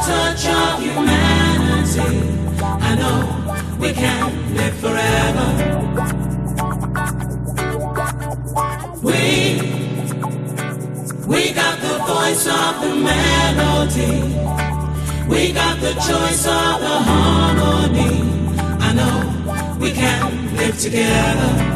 touch of humanity. I know we can live forever. We got the voice of the melody. We got the choice of the harmony. I know we can live together.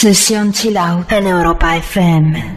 Sesión Chill Out en Europa FM.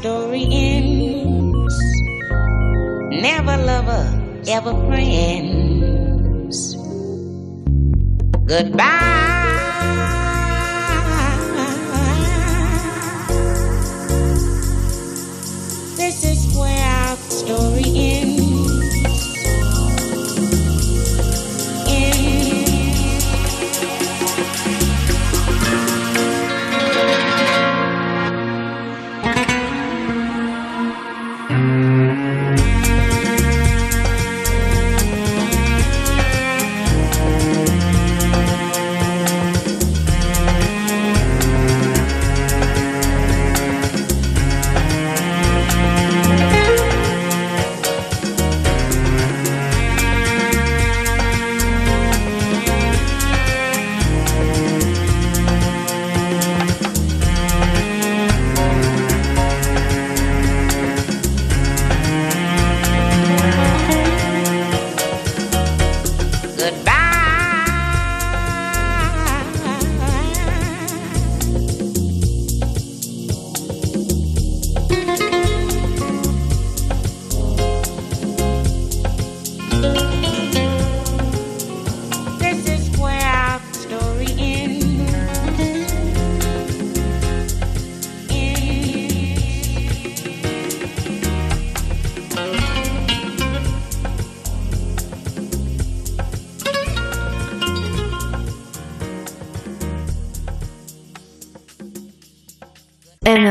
story ends. Never lover, ever friends. Goodbye. This is where our story ends.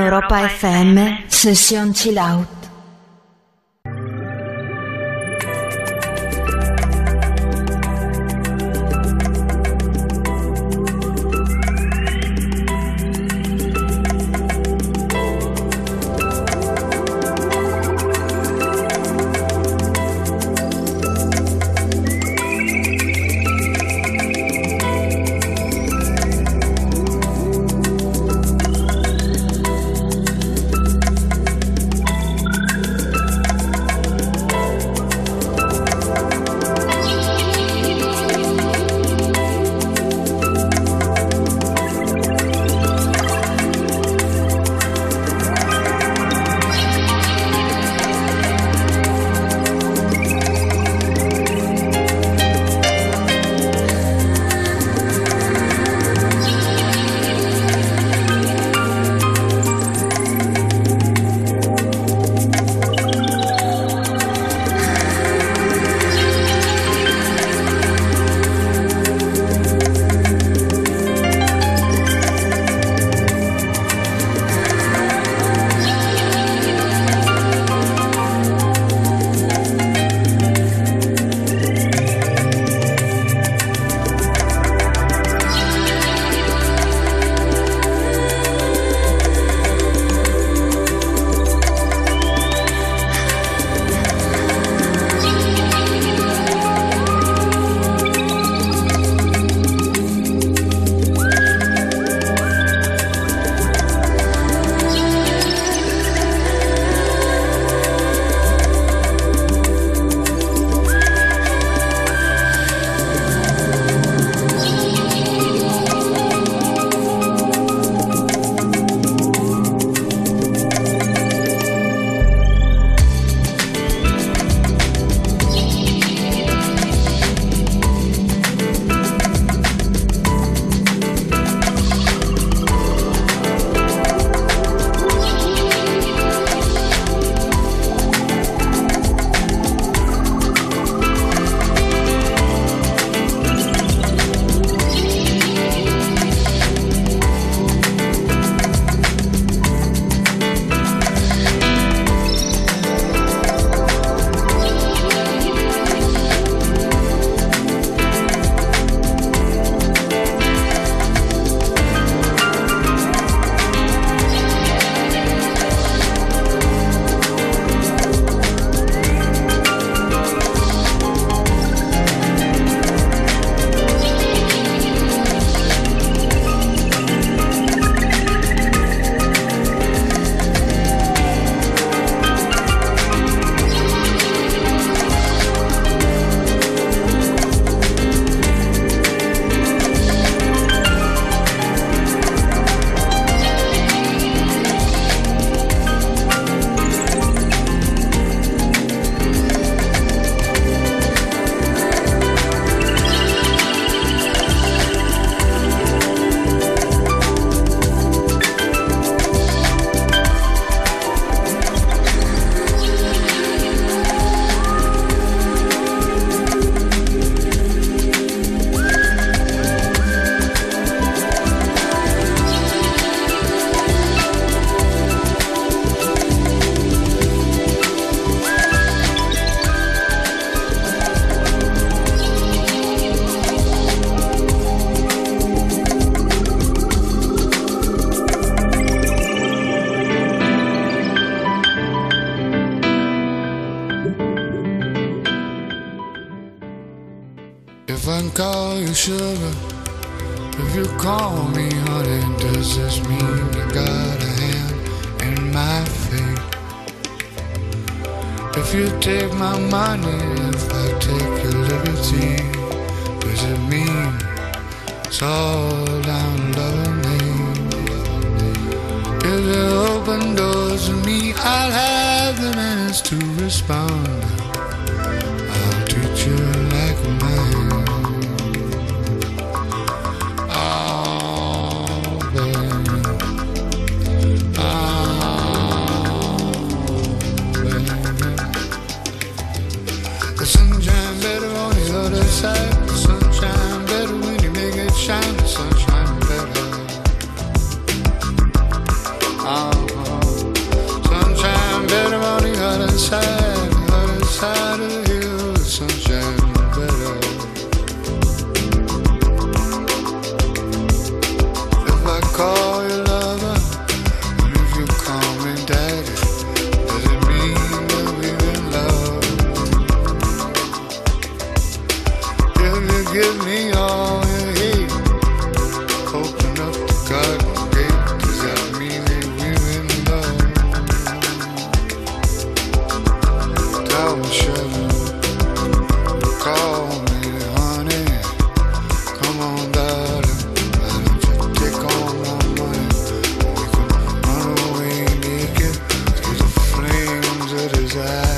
Europa FM, Sesión Chill Out. If I call you sugar, if you call me honey, does this mean you got a hand in my fate? If you take my money, if I take your liberty, does it mean it's all I'm loving me? If you open doors to me, I'll have the minutes to respond. I'll treat you like a man. The sunshine better when you make it shine. The sunshine better. Sunshine better on the other side of the hill. The sunshine better. If I call you lover, and if you call me daddy, does it mean that we're in love? Give me all you hate. Open up the garden gate. Does that mean that we're in love? Tell me, sugar, call me, honey. Come on, darling, why don't you take all my money? We could run away naked to the flames of desire.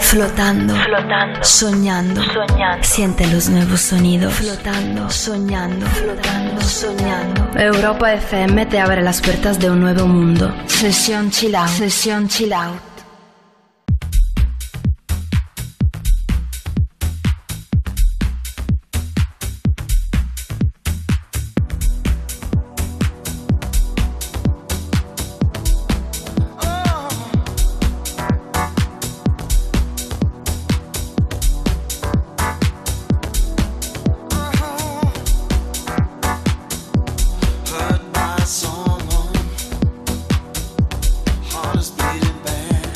Flotando, flotando, soñando, soñando, siente los nuevos sonidos. Flotando, soñando, flotando, soñando. Europa FM te abre las puertas de un nuevo mundo. Sesión Chill Out, Sesión Chill Out. Heart is beating bad.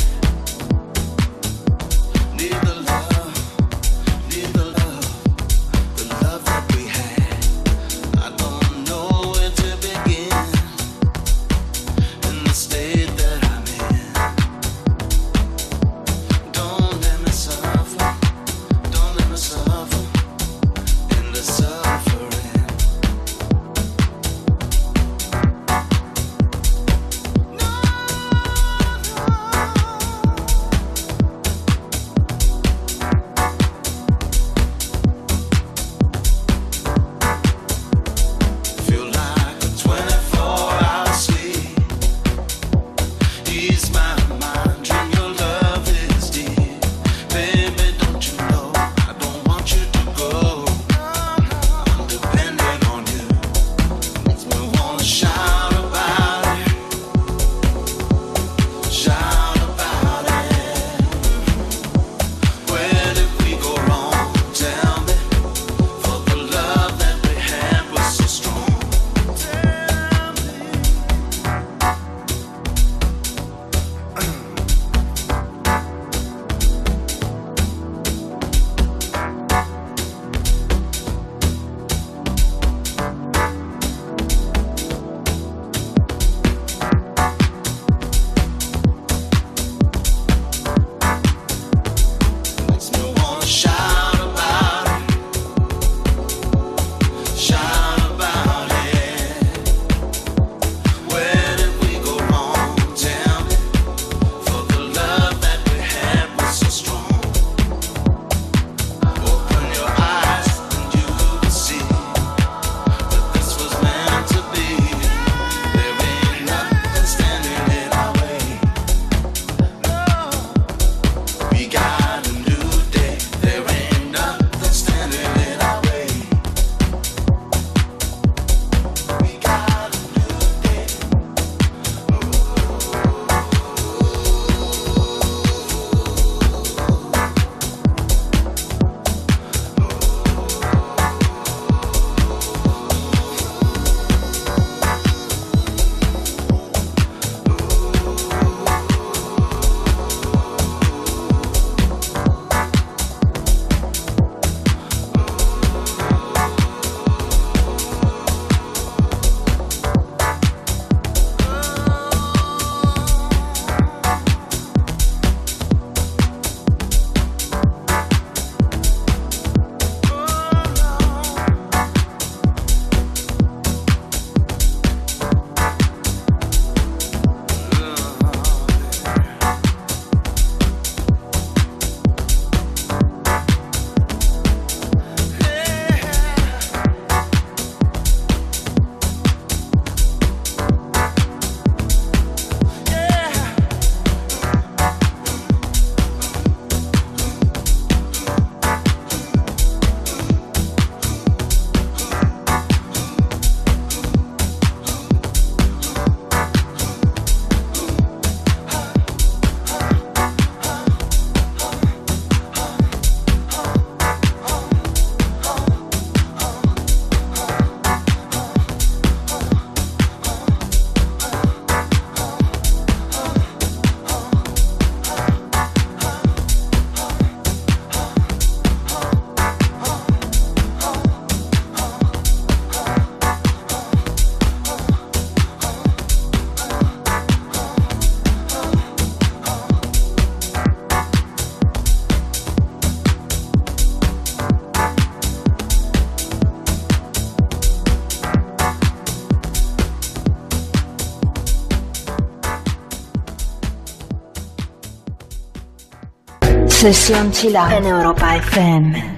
Sesión Chill Out en Europa FM.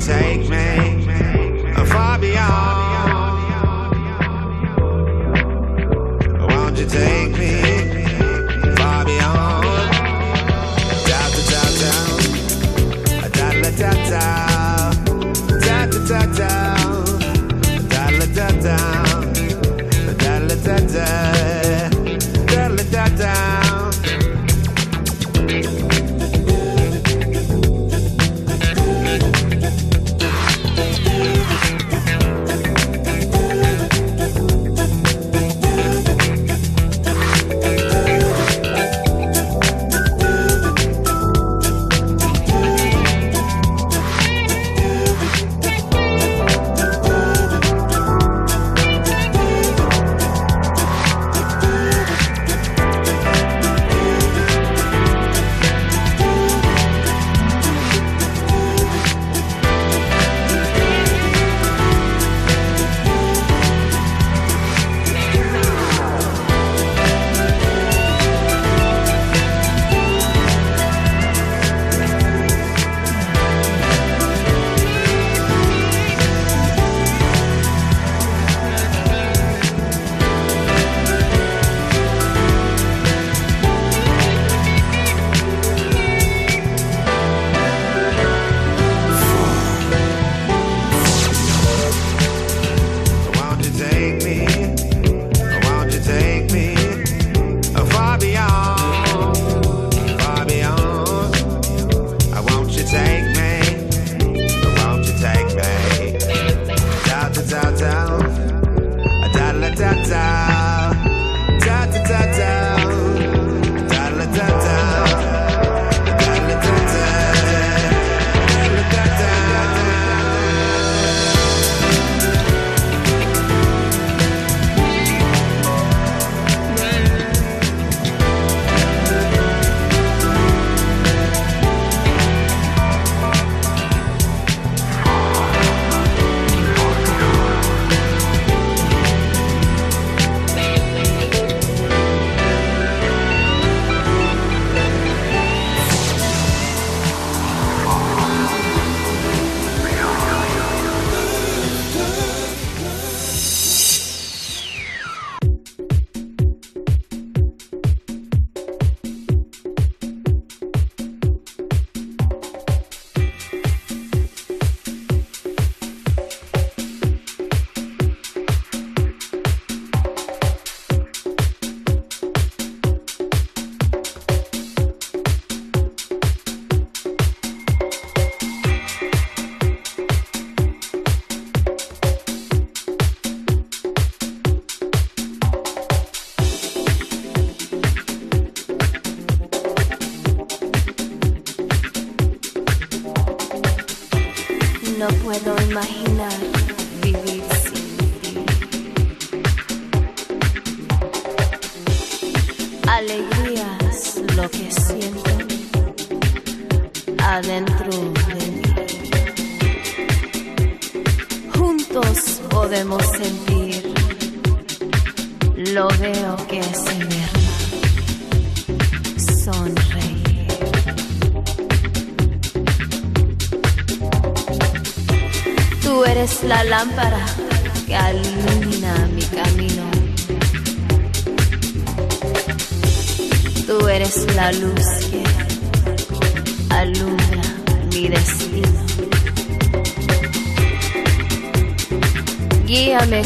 Take me far beyond.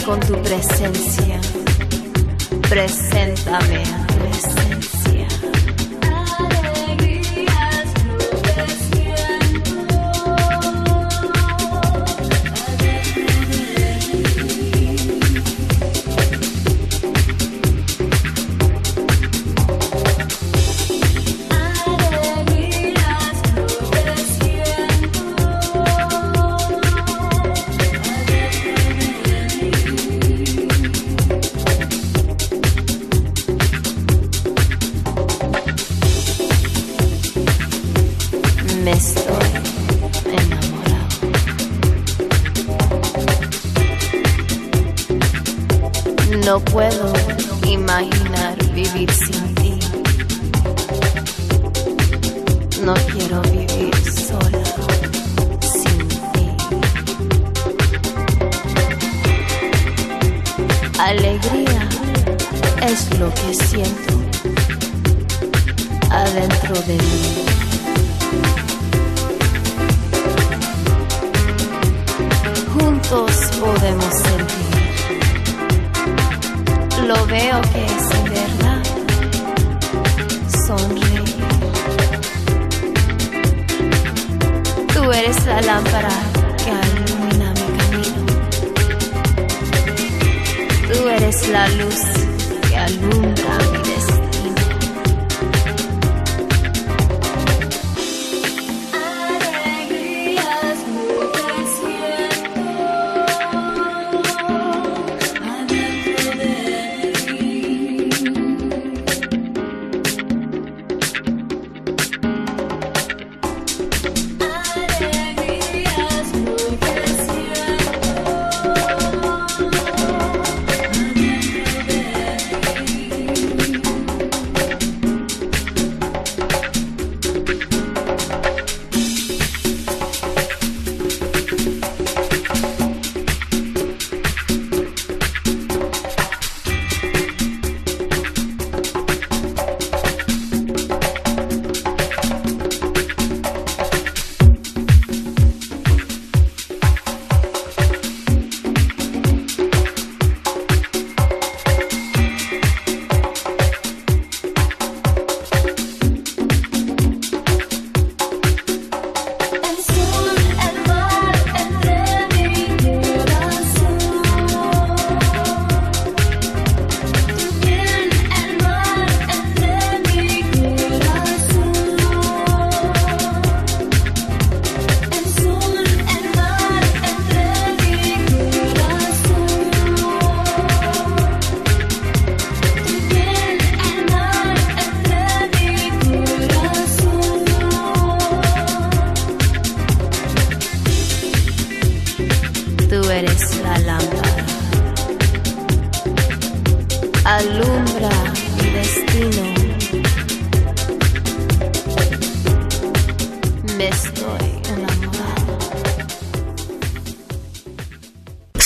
Con tu presencia, preséntame a tu esencia. Alegrías nubes siento. Alegrías nubes siento. Me estoy enamorado. No puedo imaginar vivir sin ti. No quiero vivir sola sin ti. Alegría es lo que siento adentro de mí. Juntos podemos sentir. Lo veo que es verdad. Sonreír. Tú eres la lámpara que ilumina mi camino. Tú eres la luz que alumbra mi destino.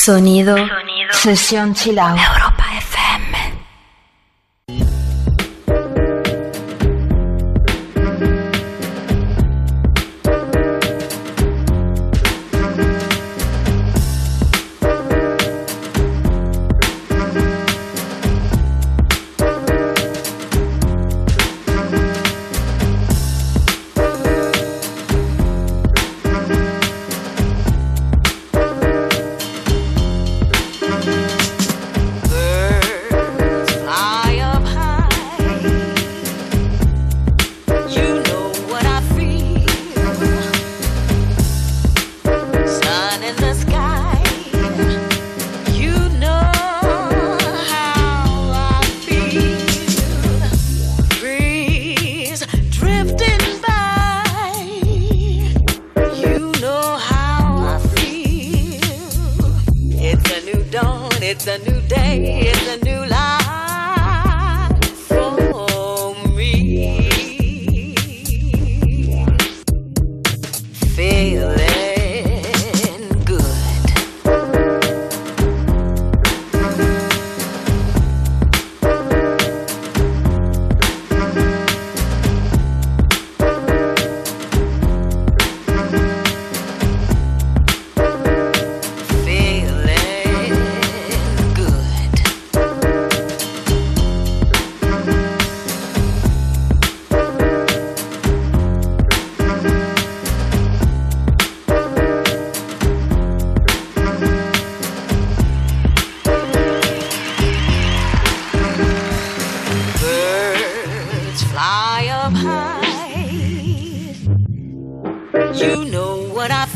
Sonido. Sesión Chill Out. Europa FM.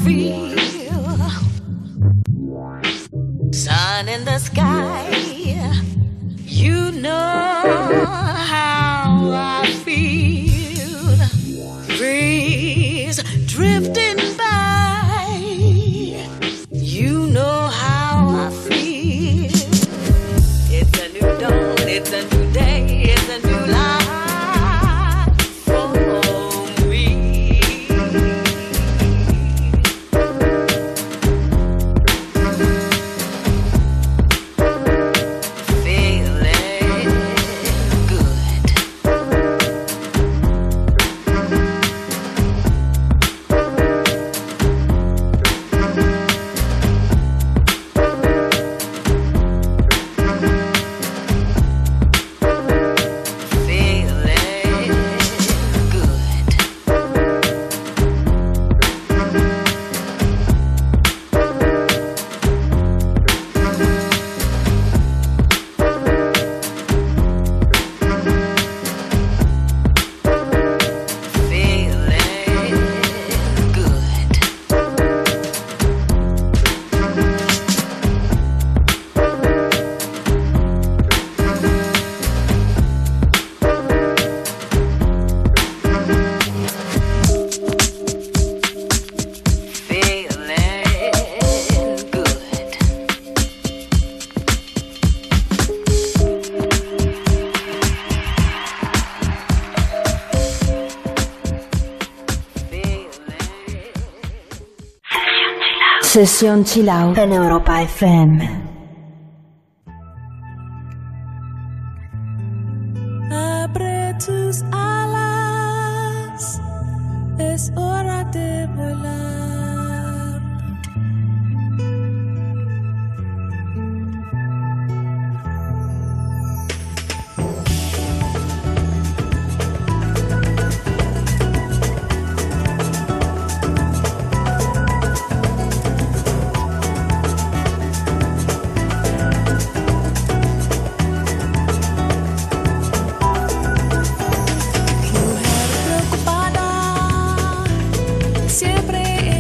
feel. Sun in the sky, you know how I feel. Breeze drifting by, you know how I feel. It's a new dawn, it's a new day, it's a new life. Sesión Chill Out en Europa FM. Siempre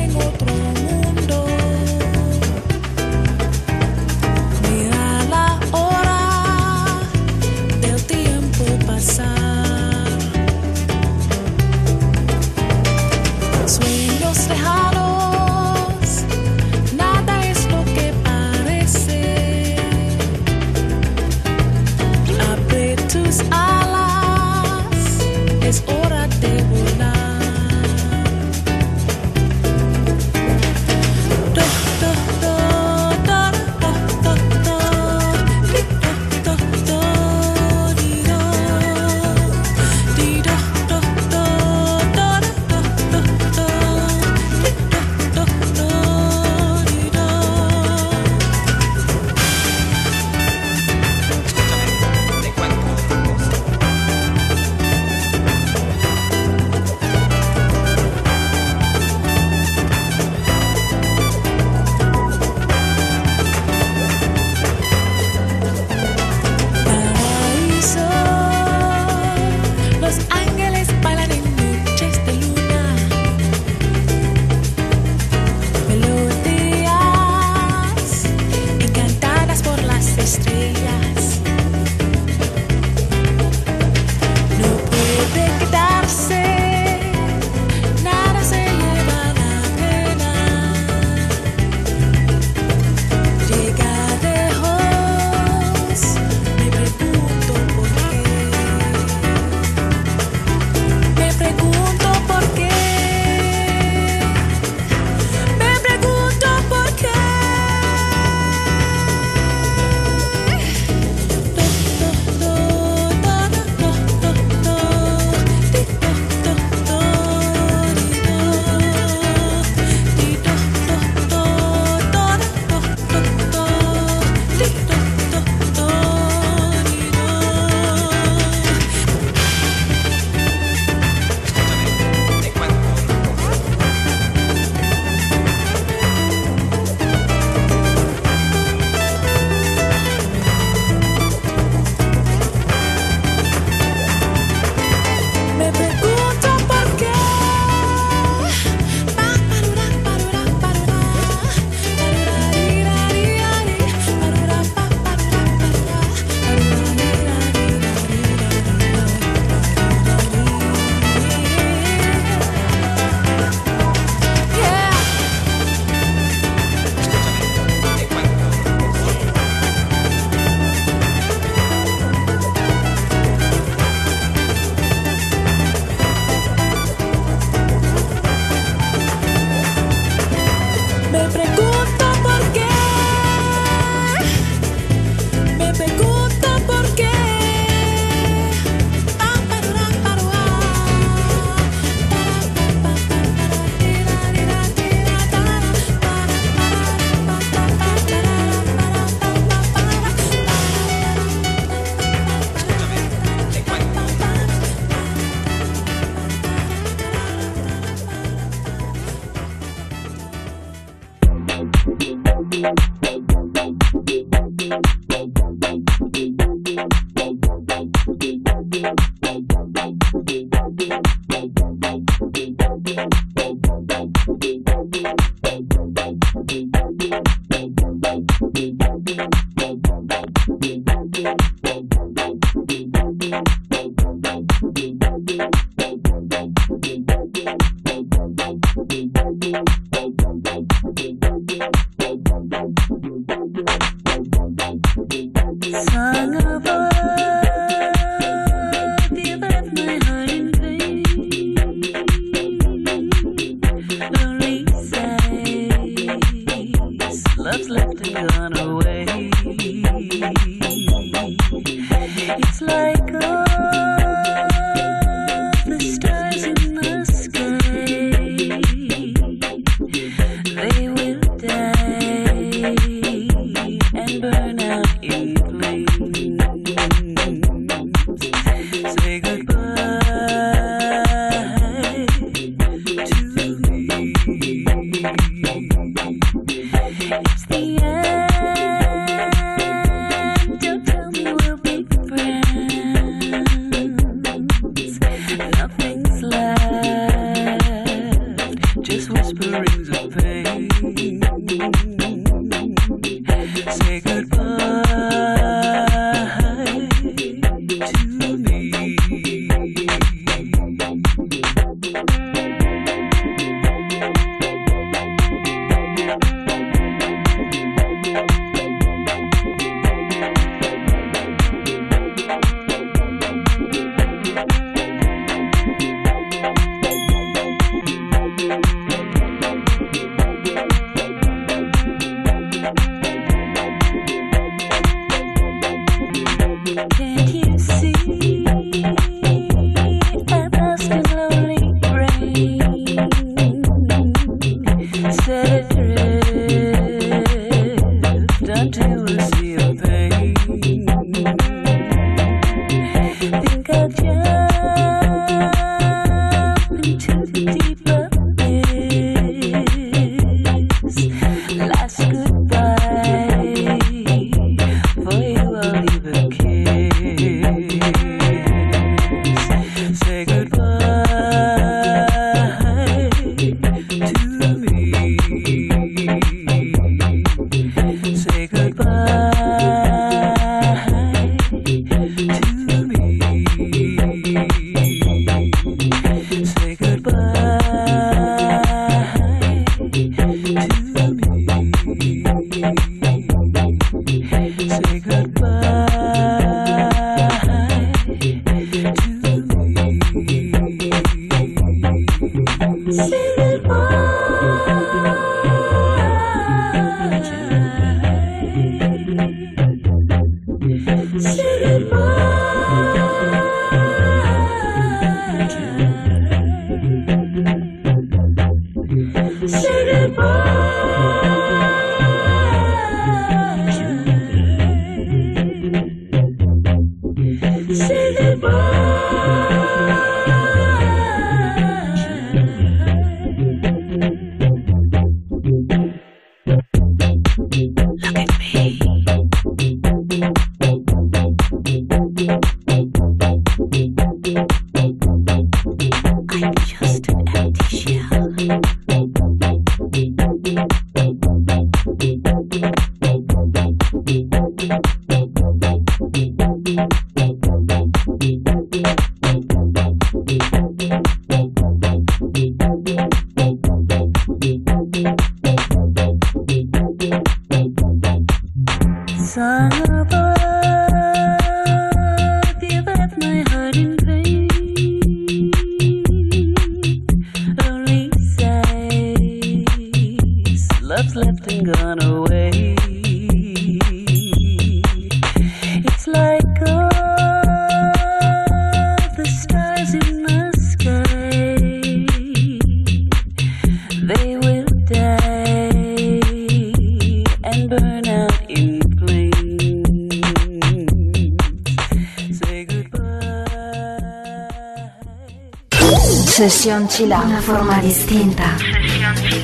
Sesión Chill Out, una forma distinta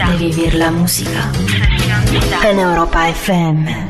de vivir la música en Europa FM.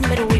You're the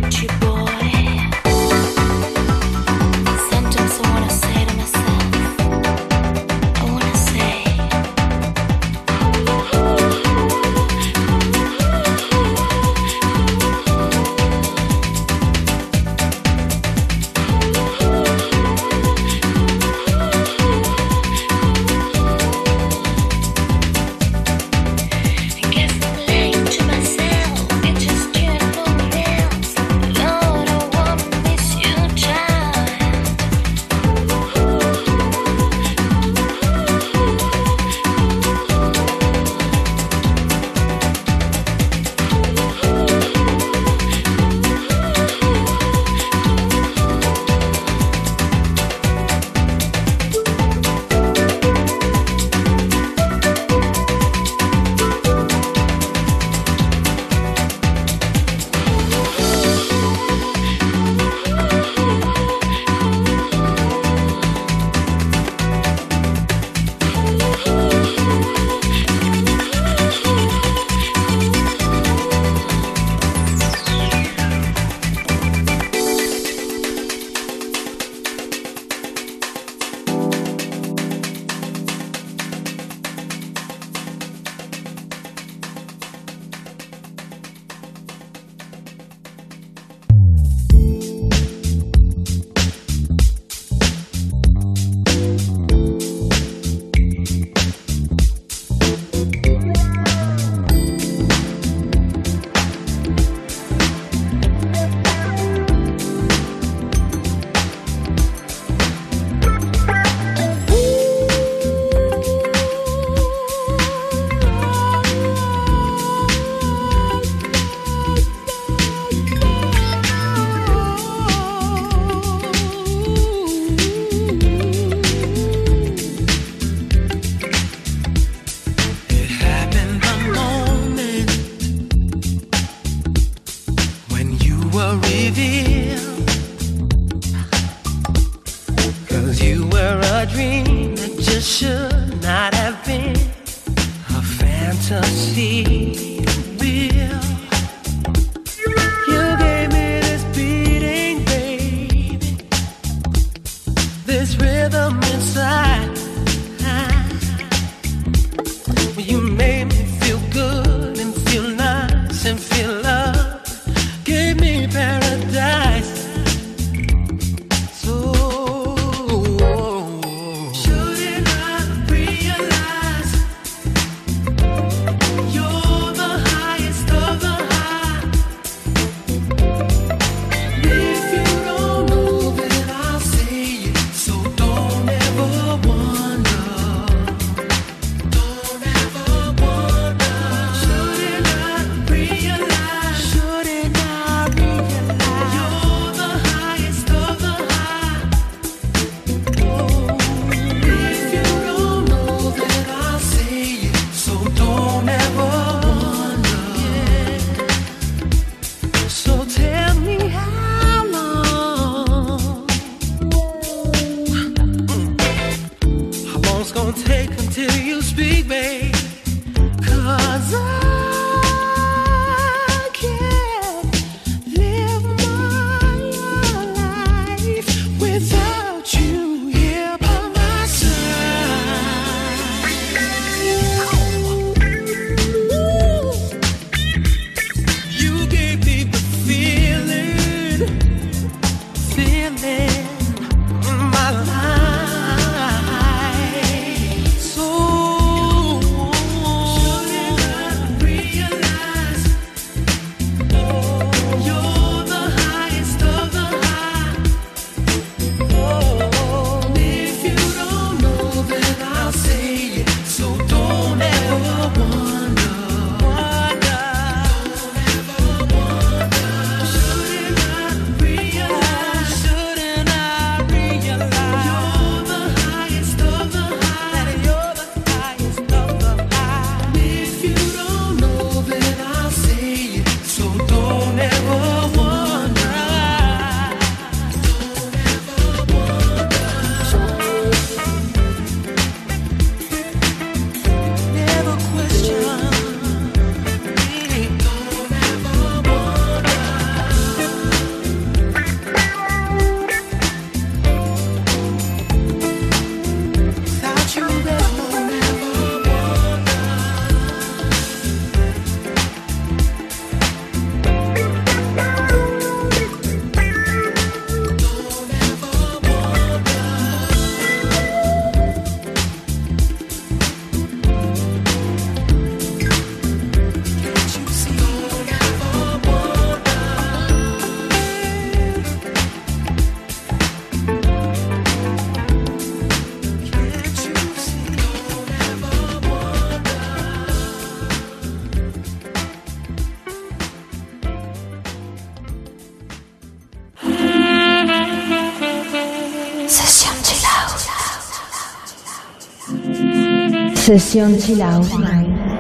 Sesión Chill Out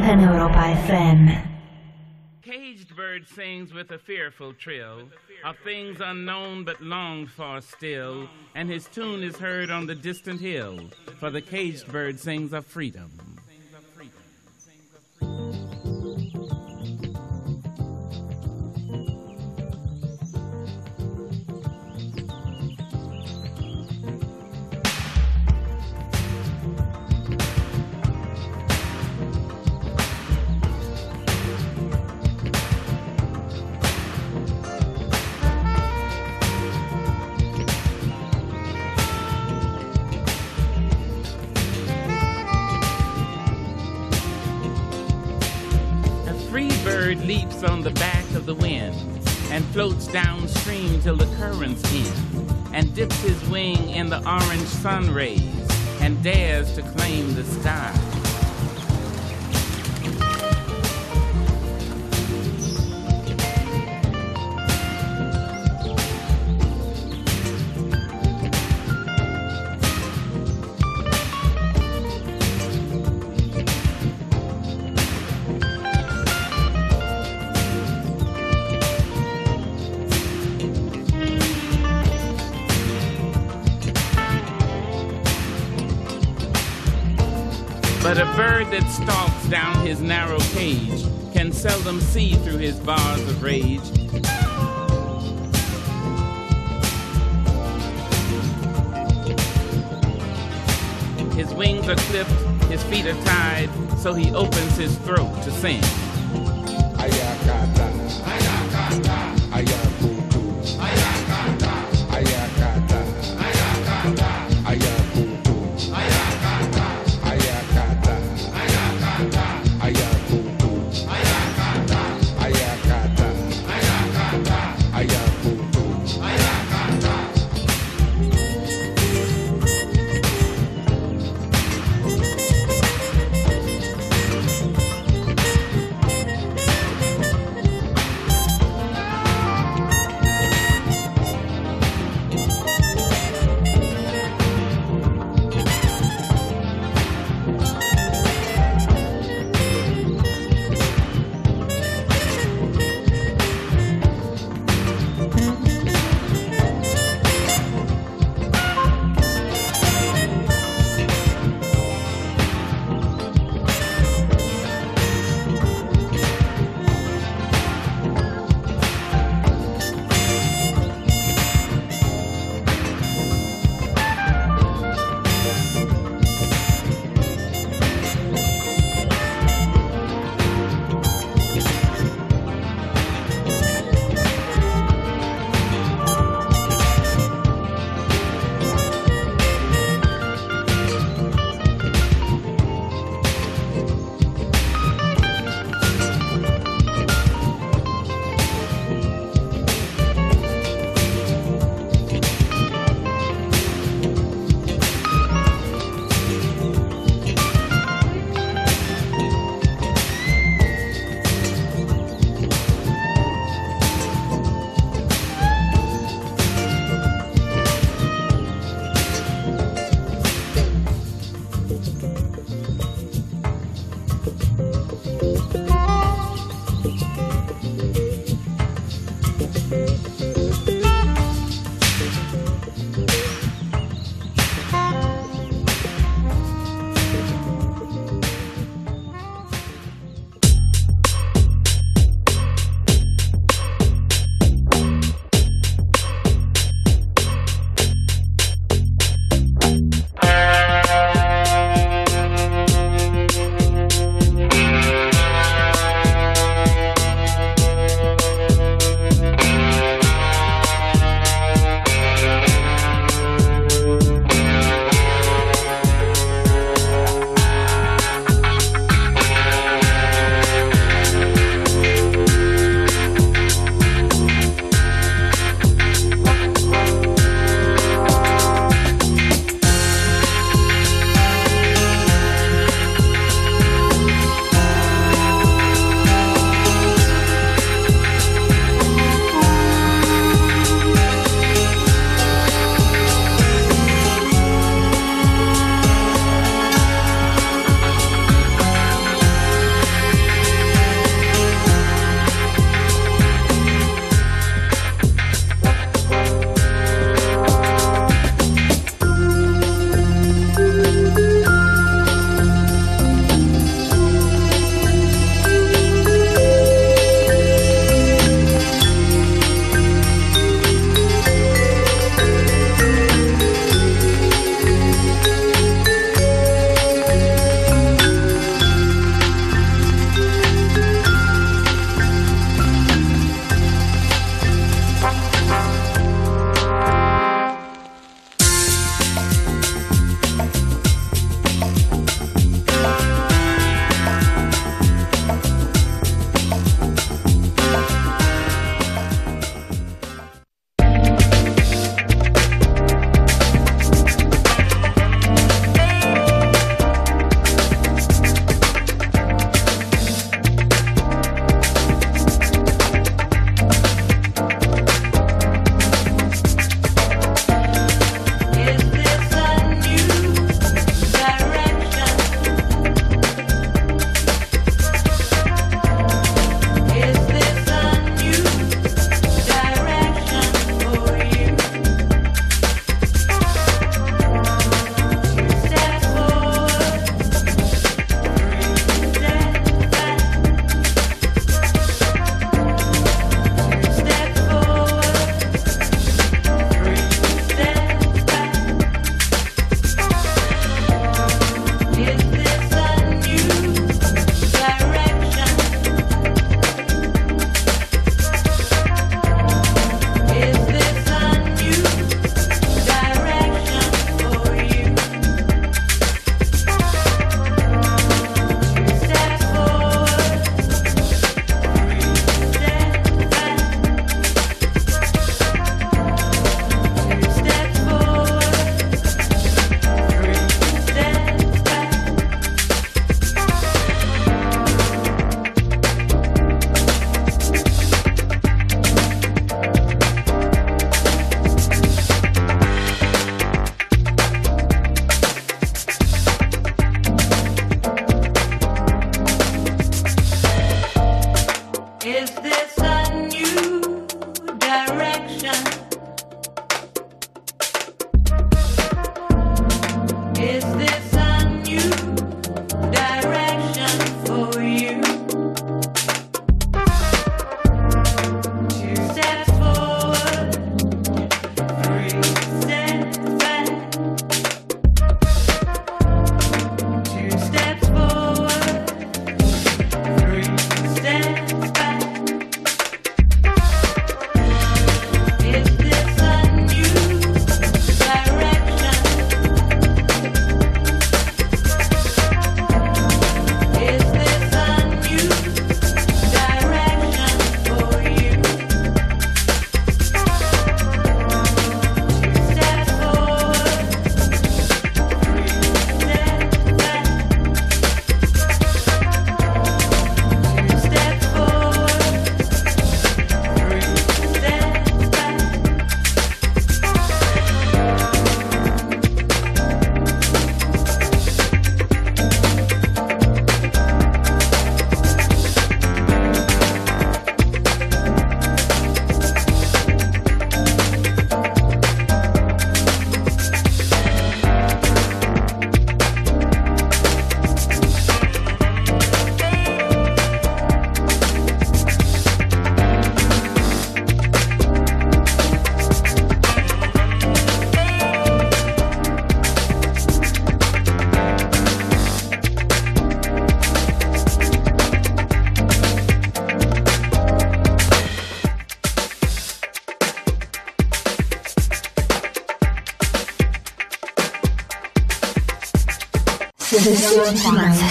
en Europa FM. Caged bird sings with a fearful trill of things unknown but longed for still, and his tune is heard on the distant hill, for the caged bird sings of freedom. Leaps on the back of the wind and floats downstream till the currents end, and dips his wing in the orange sun rays and dares to claim the sky. But a bird that stalks down his narrow cage can seldom see through his bars of rage. His wings are clipped, his feet are tied, so he opens his throat to sing. Ayakata, ayakata, ayakutu, ayakata, ayakata, ayakata. Sesión Chill Out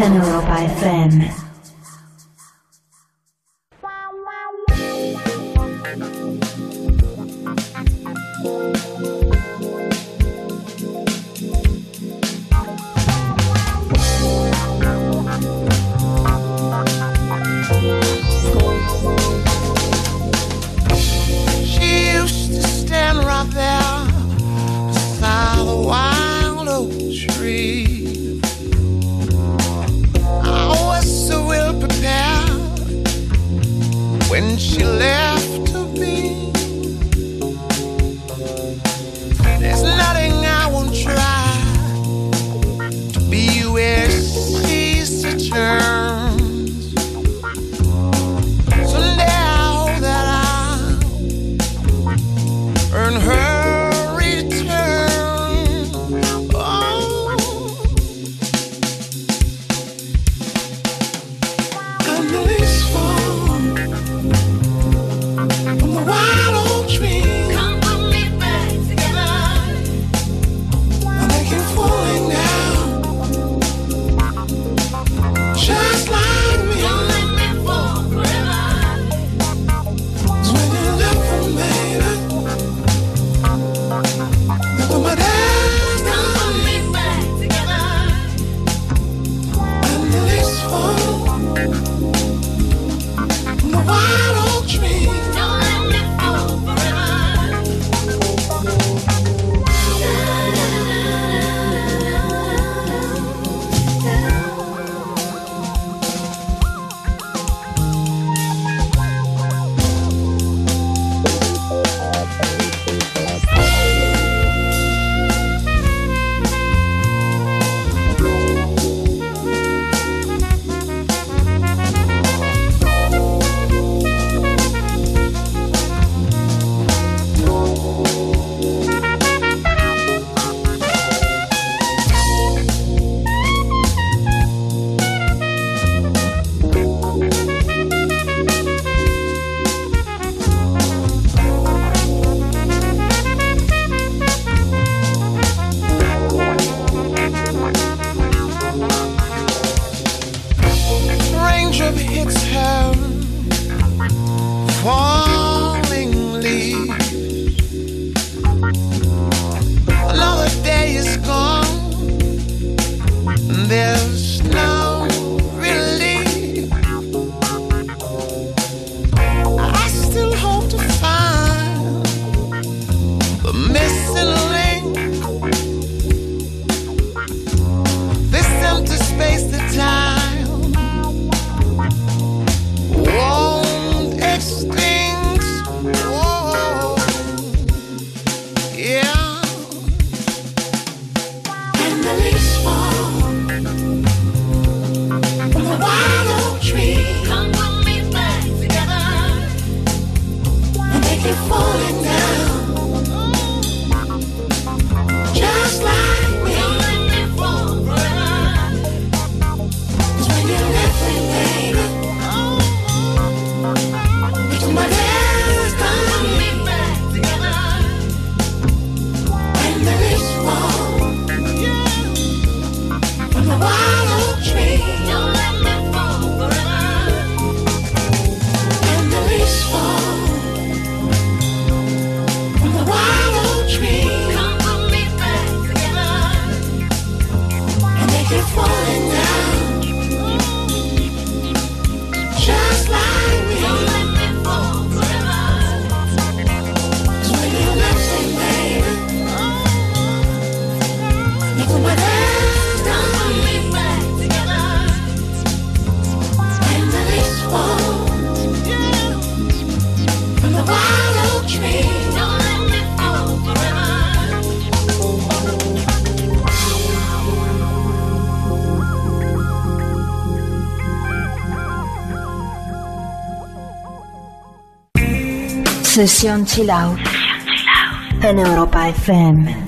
en Europa FM. When she left me, there's nothing I won't try to be where she's turns. So now that I earn her return, oh, I'm this far. Why don't we come with me back together? I'm making falling now, just like me. Don't let me fall forever. It's when you left for me. Now put my hands down. Come with me back together. I'm the least one. Now why don't we? Sesión Chill Out en Europa FM.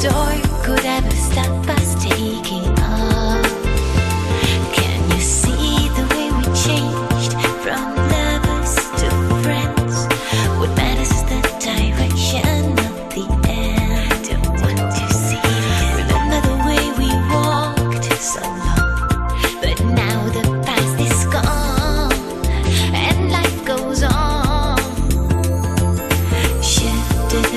story could ever stop us taking off. Can you see the way we changed from lovers to friends? What matters is the direction of the end. I don't want to see it. Remember the way we walked so long, but now the past is gone and life goes on. Just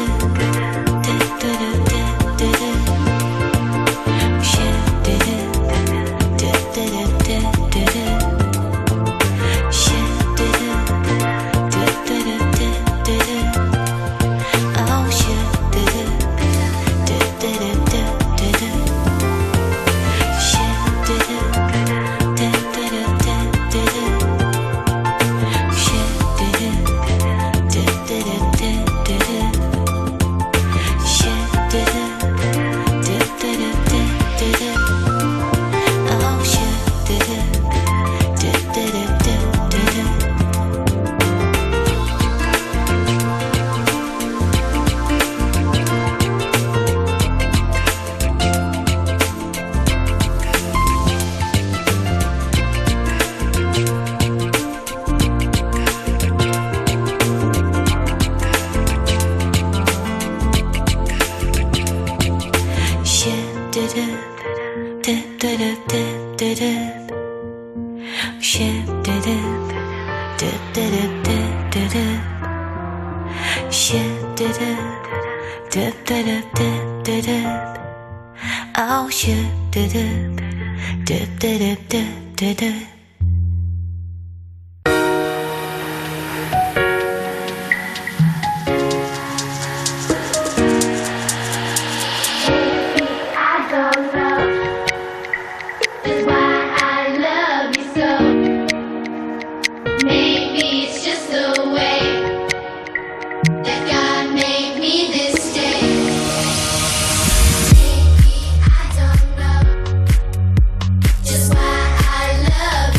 why I love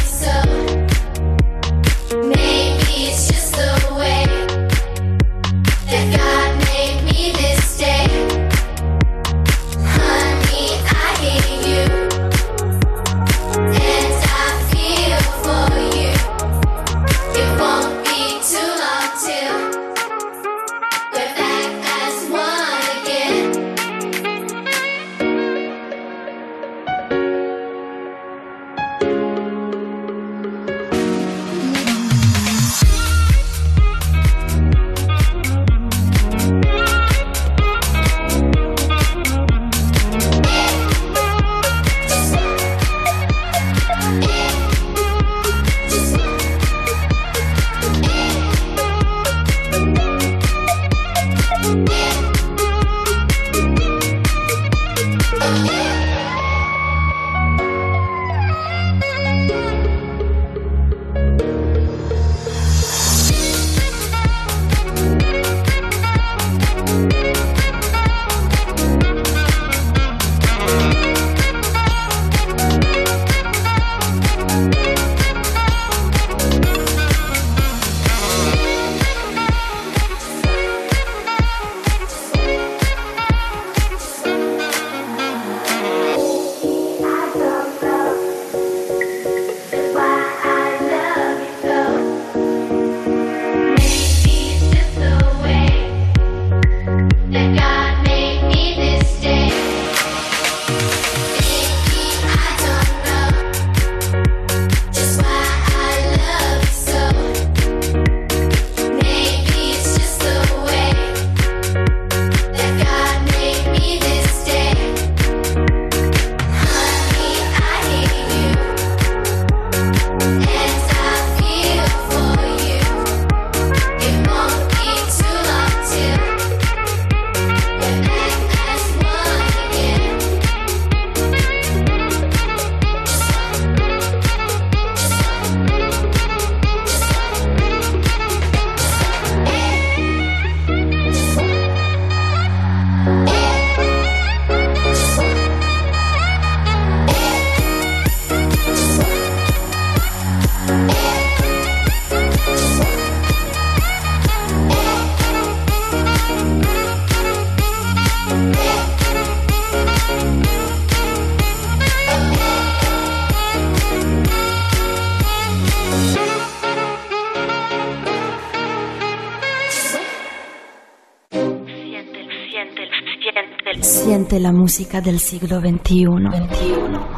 Siente la música del siglo XXI.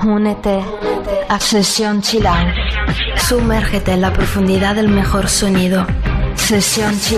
Únete a Sesión Chill Out. Sumérgete en la profundidad del mejor sonido. Sesión Chill